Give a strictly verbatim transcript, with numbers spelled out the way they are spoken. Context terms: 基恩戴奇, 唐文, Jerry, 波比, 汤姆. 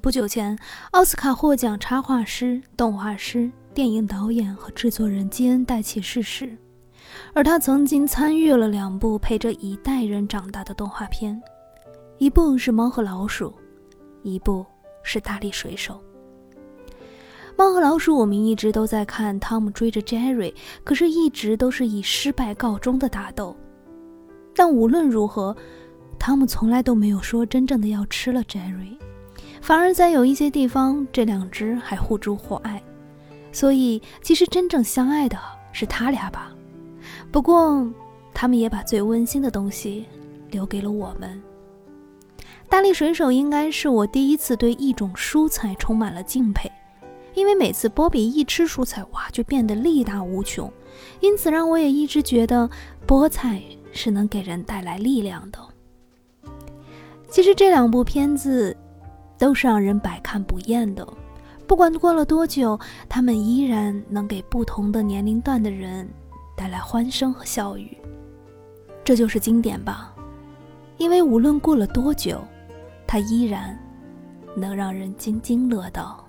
不久前，奥斯卡获奖插画师、动画师、电影导演和制作人基恩戴奇逝世，而他曾经参与了两部陪着一代人长大的动画片，一部是《猫和老鼠》，一部是《大力水手》。猫和老鼠我们一直都在看，汤姆追着 Jerry， 可是一直都是以失败告终的打斗。但无论如何，汤姆从来都没有说真正的要吃了 Jerry， 反而在有一些地方，这两只还互助互爱。所以其实真正相爱的是他俩吧。不过他们也把最温馨的东西留给了我们。大力水手应该是我第一次对一种蔬菜充满了敬佩，因为每次波比一吃蔬菜，哇，就变得力大无穷，因此让我也一直觉得菠菜是能给人带来力量的。其实这两部片子都是让人百看不厌的，不管过了多久，他们依然能给不同的年龄段的人带来欢声和笑语。这就是经典吧，因为无论过了多久，它依然能让人津津乐道。